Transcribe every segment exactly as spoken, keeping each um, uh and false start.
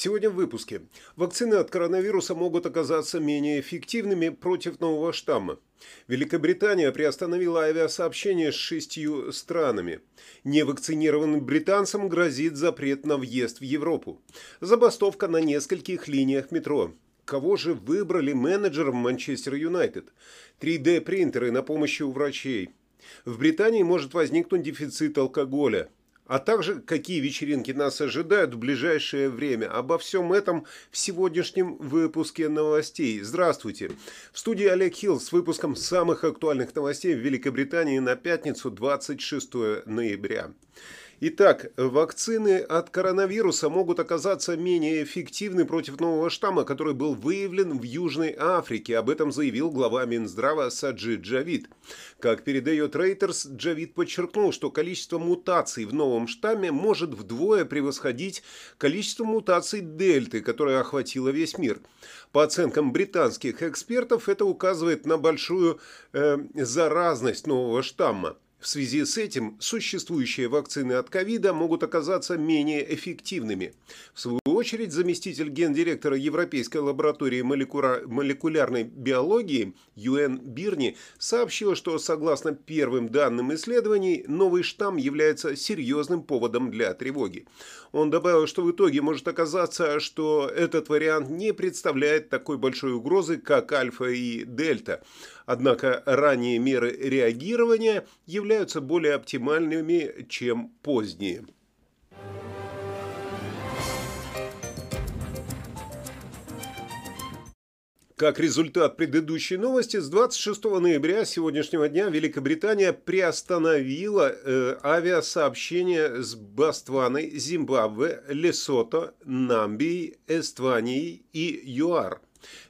Сегодня в выпуске. Вакцины от коронавируса могут оказаться менее эффективными против нового штамма. Великобритания приостановила авиасообщение с шестью странами. Невакцинированным британцам грозит запрет на въезд в Европу. Забастовка на нескольких линиях метро. Кого же выбрали менеджером Манчестер Юнайтед? три дэ принтеры на помощь у врачей. В Британии может возникнуть дефицит алкоголя. А также, какие вечеринки нас ожидают в ближайшее время. Обо всем этом в сегодняшнем выпуске новостей. Здравствуйте! В студии Олег Хилл с выпуском самых актуальных новостей в Великобритании на пятницу, двадцать шестое ноября. Итак, вакцины от коронавируса могут оказаться менее эффективны против нового штамма, который был выявлен в Южной Африке. Об этом заявил глава Минздрава Саджид Джавид. Как передает Reuters, Джавид подчеркнул, что количество мутаций в новом штамме может вдвое превосходить количество мутаций дельты, которая охватила весь мир. По оценкам британских экспертов, это указывает на большую э, заразность нового штамма. В связи с этим существующие вакцины от ковида могут оказаться менее эффективными. В свою очередь, заместитель гендиректора Европейской лаборатории молекулярной биологии Юэн Бирни сообщил, что, согласно первым данным исследований, новый штамм является серьезным поводом для тревоги. Он добавил, что в итоге может оказаться, что этот вариант не представляет такой большой угрозы, как альфа и дельта. Однако ранние меры реагирования являются более оптимальными, чем поздние. Как результат предыдущей новости, с двадцать шестого ноября сегодняшнего дня Великобритания приостановила э, авиасообщение с Ботсваной, Зимбабве, Лесото, Намибией, Эсватини и ЮАР.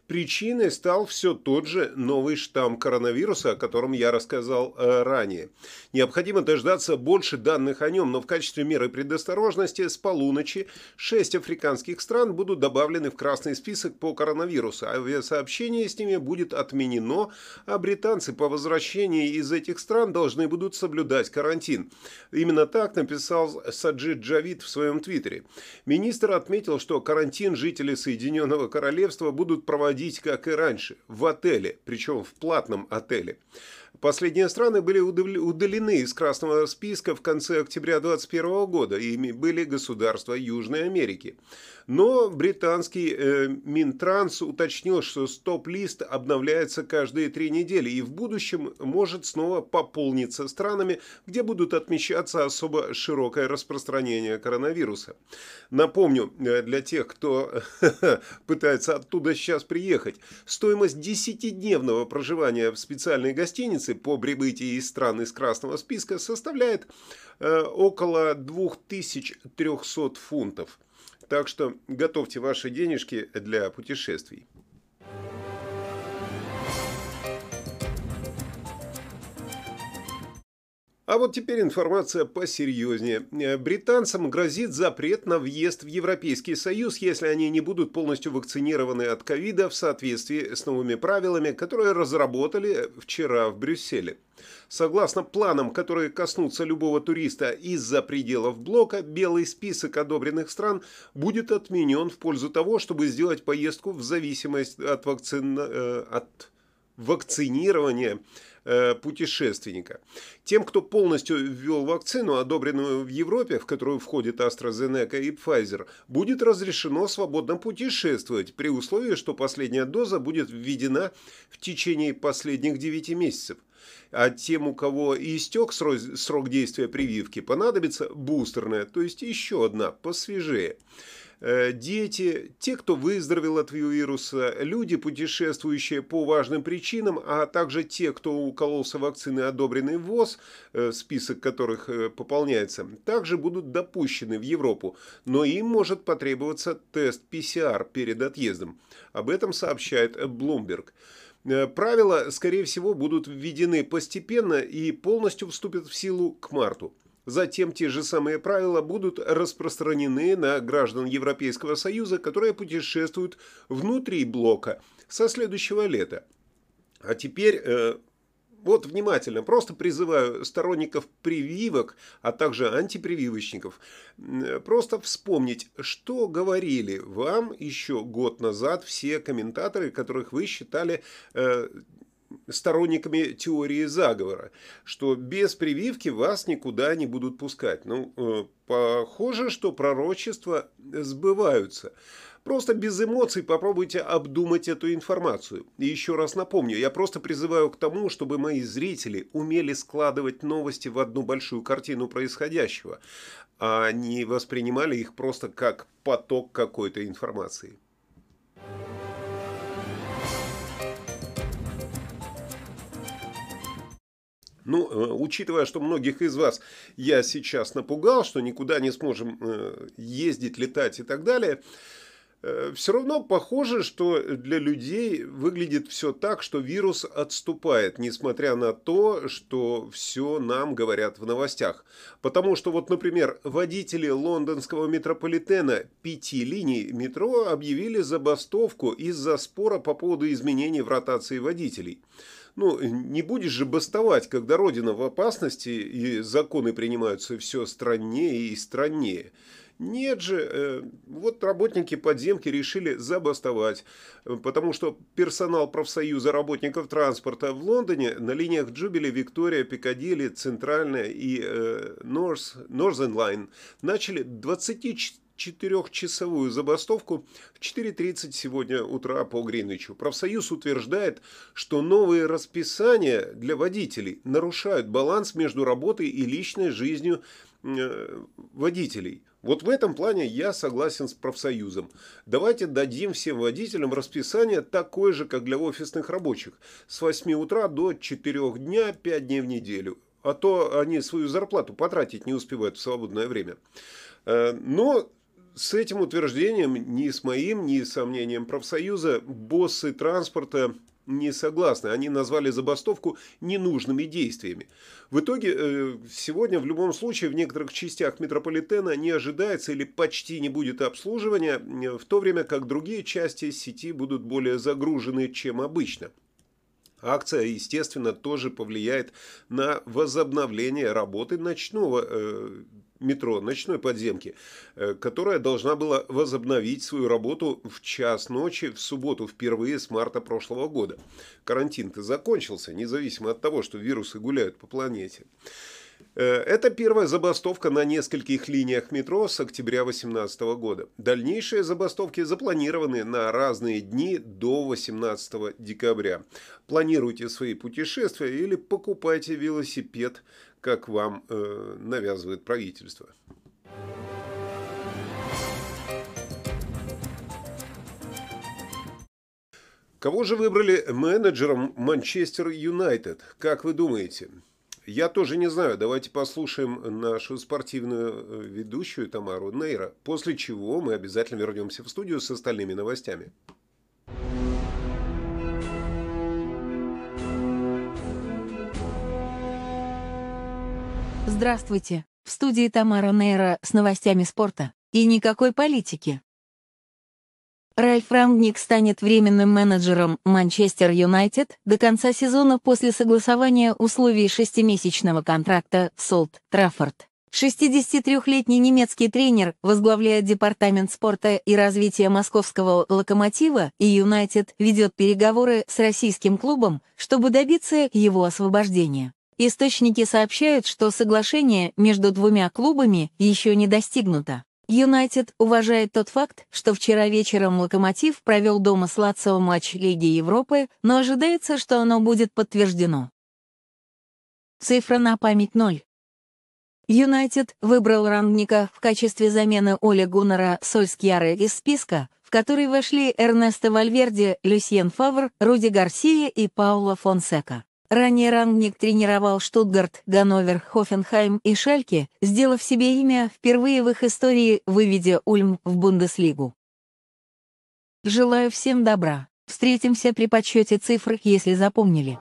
Причиной стал все тот же новый штамм коронавируса, о котором я рассказал ранее. Необходимо дождаться больше данных о нем, но в качестве меры предосторожности с полуночи шесть африканских стран будут добавлены в красный список по коронавирусу. Авиасообщение с ними будет отменено, а британцы по возвращении из этих стран должны будут соблюдать карантин. Именно так написал Саджид Джавид в своем твиттере. Министр отметил, что карантин жители Соединенного Королевства будут проводить, как и раньше, в отеле, причем в платном отеле. Последние страны были удалены из красного списка в конце октября две тысячи двадцать первого года, ими были государства Южной Америки. Но британский э, Минтранс уточнил, что стоп-лист обновляется каждые три недели и в будущем может снова пополниться странами, где будут отмечаться особо широкое распространение коронавируса. Напомню, для тех, кто пытается оттуда сейчас приехать, стоимость десятидневного проживания в специальной гостинице по прибытии из стран из красного списка составляет э, около две тысячи триста фунтов. Так что готовьте ваши денежки для путешествий. А вот теперь информация посерьезнее. Британцам грозит запрет на въезд в Европейский Союз, если они не будут полностью вакцинированы от ковида в соответствии с новыми правилами, которые разработали вчера в Брюсселе. Согласно планам, которые коснутся любого туриста из-за пределов блока, белый список одобренных стран будет отменен в пользу того, чтобы сделать поездку в зависимости от вакцин... от... вакцинирования э, путешественника. Тем, кто полностью ввел вакцину, одобренную в Европе, в которую входит AstraZeneca и Pfizer, будет разрешено свободно путешествовать при условии, что последняя доза будет введена в течение последних девяти месяцев. А тем, у кого истек срок, срок действия прививки, понадобится бустерная, то есть еще одна, посвежее. Дети, те, кто выздоровел от вируса, люди, путешествующие по важным причинам, а также те, кто укололся вакцины, одобренной ВОЗ, список которых пополняется, также будут допущены в Европу, но им может потребоваться тест пэ цэ эр перед отъездом. Об этом сообщает Bloomberg. Правила, скорее всего, будут введены постепенно и полностью вступят в силу к марту. Затем те же самые правила будут распространены на граждан Европейского Союза, которые путешествуют внутри блока со следующего лета. А теперь э, Вот внимательно, просто призываю сторонников прививок, а также антипрививочников, просто вспомнить, что говорили вам еще год назад все комментаторы, которых вы считали э, сторонниками теории заговора, что без прививки вас никуда не будут пускать. Ну, э, похоже, что пророчества сбываются. Просто без эмоций попробуйте обдумать эту информацию. И еще раз напомню, я просто призываю к тому, чтобы мои зрители умели складывать новости в одну большую картину происходящего, а не воспринимали их просто как поток какой-то информации. Ну, учитывая, что многих из вас я сейчас напугал, что никуда не сможем ездить, летать и так далее, все равно похоже, что для людей выглядит все так, что вирус отступает, несмотря на то, что все нам говорят в новостях. Потому что вот, например, водители лондонского метрополитена пяти линий метро объявили забастовку из-за спора по поводу изменений в ротации водителей. Ну, не будешь же бастовать, когда родина в опасности и законы принимаются все страннее и страннее. Нет же, вот работники подземки решили забастовать, потому что персонал профсоюза работников транспорта в Лондоне на линиях Джубили, Виктория, Пикадилли, Центральная и Northern Line начали двадцатичетырёхчасовую забастовку в четыре тридцать сегодня утра по Гринвичу. Профсоюз утверждает, что новые расписания для водителей нарушают баланс между работой и личной жизнью водителей. Вот в этом плане я согласен с профсоюзом. Давайте дадим всем водителям расписание такое же, как для офисных рабочих. С восьми утра до четырёх дня, пять дней в неделю. А то они свою зарплату потратить не успевают в свободное время. Но с этим утверждением, ни с моим, ни с сомнением профсоюза, боссы транспорта не согласны. Они назвали забастовку ненужными действиями. В итоге, сегодня в любом случае в некоторых частях метрополитена не ожидается или почти не будет обслуживания, в то время как другие части сети будут более загружены, чем обычно. Акция, естественно, тоже повлияет на возобновление работы ночного э, метро, ночной подземки, э, которая должна была возобновить свою работу в час ночи в субботу впервые с марта прошлого года. Карантин-то закончился, независимо от того, что вирусы гуляют по планете. Это первая забастовка на нескольких линиях метро с октября две тысячи восемнадцатого года. Дальнейшие забастовки запланированы на разные дни до восемнадцатого декабря. Планируйте свои путешествия или покупайте велосипед, как вам э, навязывает правительство. Кого же выбрали менеджером Манчестер Юнайтед? Как вы думаете? Я тоже не знаю. Давайте послушаем нашу спортивную ведущую Тамару Нейра, после чего мы обязательно вернемся в студию с остальными новостями. Здравствуйте. В студии Тамара Нейра с новостями спорта. И никакой политики. Ральф Рангник станет временным менеджером Манчестер Юнайтед до конца сезона после согласования условий шестимесячного контракта в Солд Траффорд. шестидесятитрёхлетний немецкий тренер возглавляет департамент спорта и развития московского «Локомотива», и Юнайтед ведет переговоры с российским клубом, чтобы добиться его освобождения. Источники сообщают, что соглашение между двумя клубами еще не достигнуто. Юнайтед уважает тот факт, что вчера вечером «Локомотив» провел дома с Лацио матч Лиги Европы, но ожидается, что оно будет подтверждено. Цифра на память ноль. Юнайтед выбрал Рангника в качестве замены Оли Гуннара Сольскьяра из списка, в который вошли Эрнесто Вальверди, Люсьен Фавр, Руди Гарсия и Паула Фонсека. Ранее Рангник тренировал Штутгарт, Ганновер, Хофенхайм и Шальке, сделав себе имя впервые в их истории, выведя Ульм в Бундеслигу. Желаю всем добра. Встретимся при подсчете цифр, если запомнили.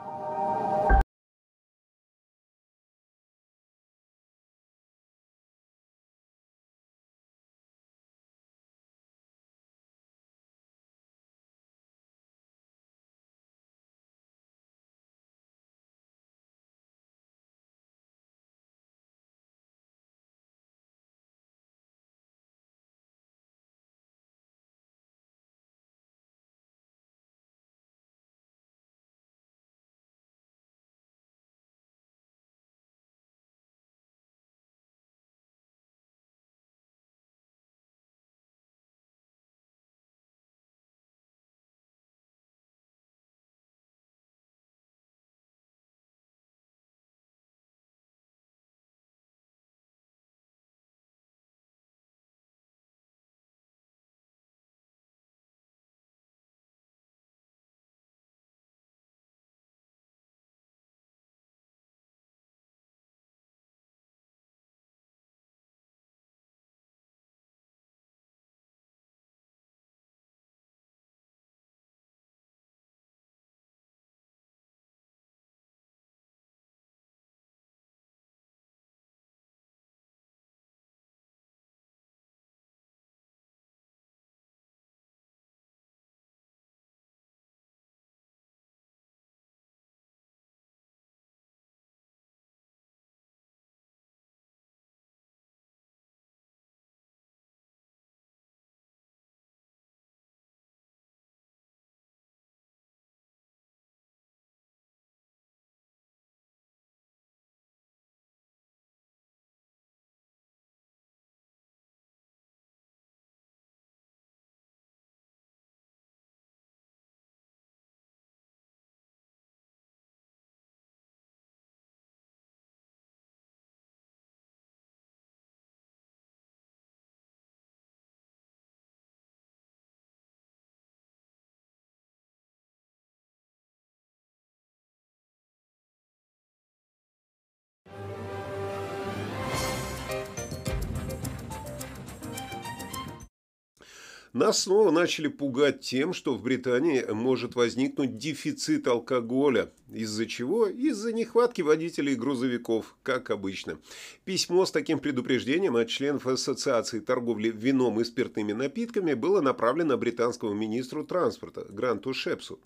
Нас снова начали пугать тем, что в Британии может возникнуть дефицит алкоголя. Из-за чего? Из-за нехватки водителей грузовиков, как обычно. Письмо с таким предупреждением от членов Ассоциации торговли вином и спиртными напитками было направлено британскому министру транспорта Гранту Шепсу.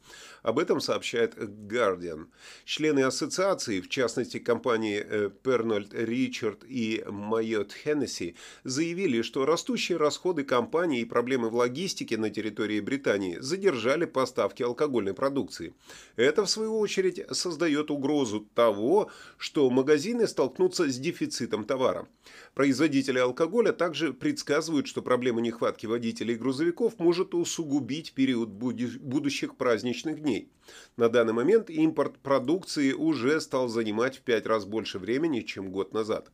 Об этом сообщает Guardian. Члены ассоциации, в частности компании Пернольд Ричард и Майот Хеннесси, заявили, что растущие расходы компании и проблемы в логистике на территории Британии задержали поставки алкогольной продукции. Это, в свою очередь, создает угрозу того, что магазины столкнутся с дефицитом товара. Производители алкоголя также предсказывают, что проблема нехватки водителей и грузовиков может усугубить период будущих праздничных дней. На данный момент импорт продукции уже стал занимать в пять раз больше времени, чем год назад.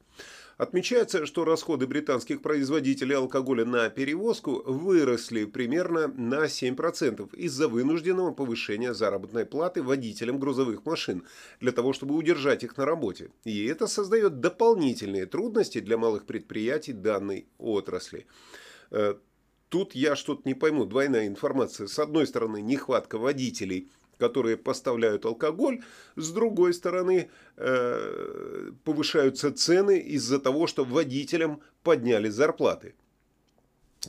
Отмечается, что расходы британских производителей алкоголя на перевозку выросли примерно на семь процентов из-за вынужденного повышения заработной платы водителям грузовых машин для того, чтобы удержать их на работе. И это создает дополнительные трудности для малых предприятий данной отрасли. Тут я что-то не пойму. Двойная информация. С одной стороны, нехватка водителей, которые поставляют алкоголь, с другой стороны, э, повышаются цены из-за того, что водителям подняли зарплаты.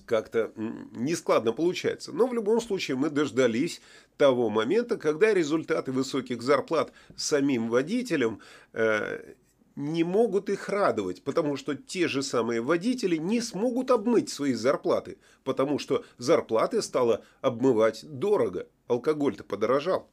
Как-то нескладно получается. Но в любом случае мы дождались того момента, когда результаты высоких зарплат самим водителям э, не могут их радовать, потому что те же самые водители не смогут обмыть свои зарплаты, потому что зарплаты стало обмывать дорого. Алкоголь-то подорожал.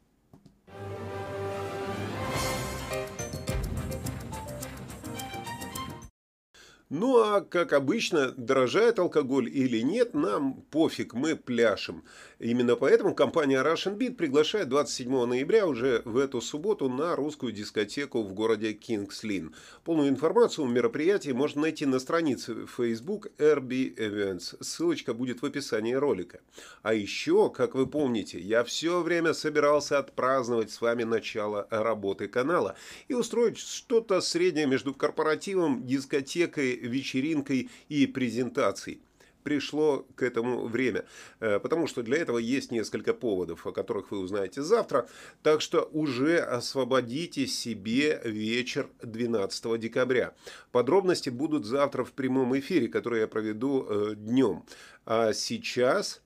Ну а, как обычно, дорожает алкоголь или нет, нам пофиг, мы пляшем. Именно поэтому компания Russian Beat приглашает двадцать седьмого ноября уже в эту субботу на русскую дискотеку в городе Кингс-Лин. Полную информацию о мероприятии можно найти на странице Facebook эр би Events. Ссылочка будет в описании ролика. А еще, как вы помните, я все время собирался отпраздновать с вами начало работы канала и устроить что-то среднее между корпоративом, дискотекой, вечеринкой и презентацией. Пришло к этому время, потому что для этого есть несколько поводов, о которых вы узнаете завтра, так что уже освободите себе вечер двенадцатого декабря. Подробности будут завтра в прямом эфире, который я проведу днем. А сейчас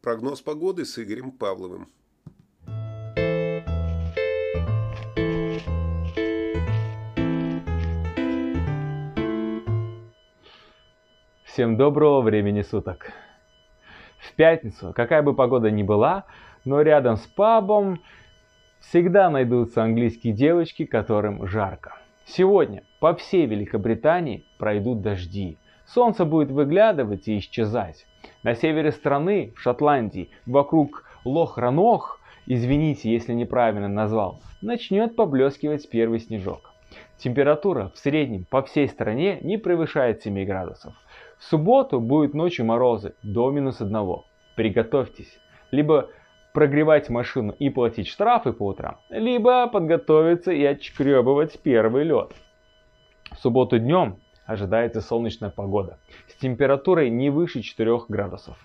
прогноз погоды с Игорем Павловым. Всем доброго времени суток. В пятницу, какая бы погода ни была, но рядом с пабом всегда найдутся английские девочки, которым жарко. Сегодня по всей Великобритании пройдут дожди. Солнце будет выглядывать и исчезать. На севере страны, в Шотландии, вокруг Лох-Ранох, извините, если неправильно назвал, начнет поблескивать первый снежок. Температура в среднем по всей стране не превышает семи градусов. В субботу будут ночью морозы до минус одного. Приготовьтесь. Либо прогревать машину и платить штрафы по утрам, либо подготовиться и отчкребывать первый лед. В субботу днем ожидается солнечная погода с температурой не выше четырёх градусов.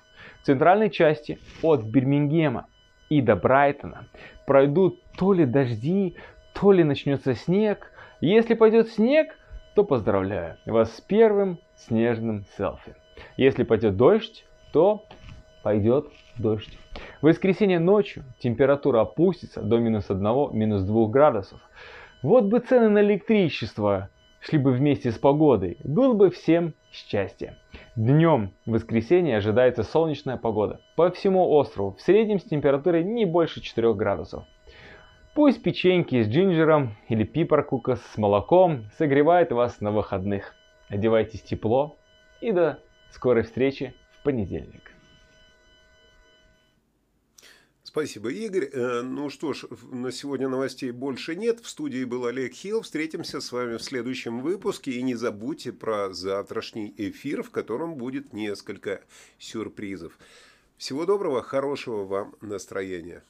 В центральной части от Бирмингема и до Брайтона пройдут то ли дожди, то ли начнется снег. Если пойдет снег, то поздравляю вас с первым снежным селфи. Если пойдет дождь, то пойдет дождь. В воскресенье ночью температура опустится до минус одного, минус двух градусов. Вот бы цены на электричество шли бы вместе с погодой, было бы всем счастье. Днем в воскресенье ожидается солнечная погода по всему острову, в среднем с температурой не больше четырёх градусов. Пусть печеньки с джинджером или пипаркука с молоком согревают вас на выходных. Одевайтесь тепло и до скорой встречи в понедельник. Спасибо, Игорь. Ну что ж, на сегодня новостей больше нет. В студии был Олег Хилл. Встретимся с вами в следующем выпуске. И не забудьте про завтрашний эфир, в котором будет несколько сюрпризов. Всего доброго, хорошего вам настроения.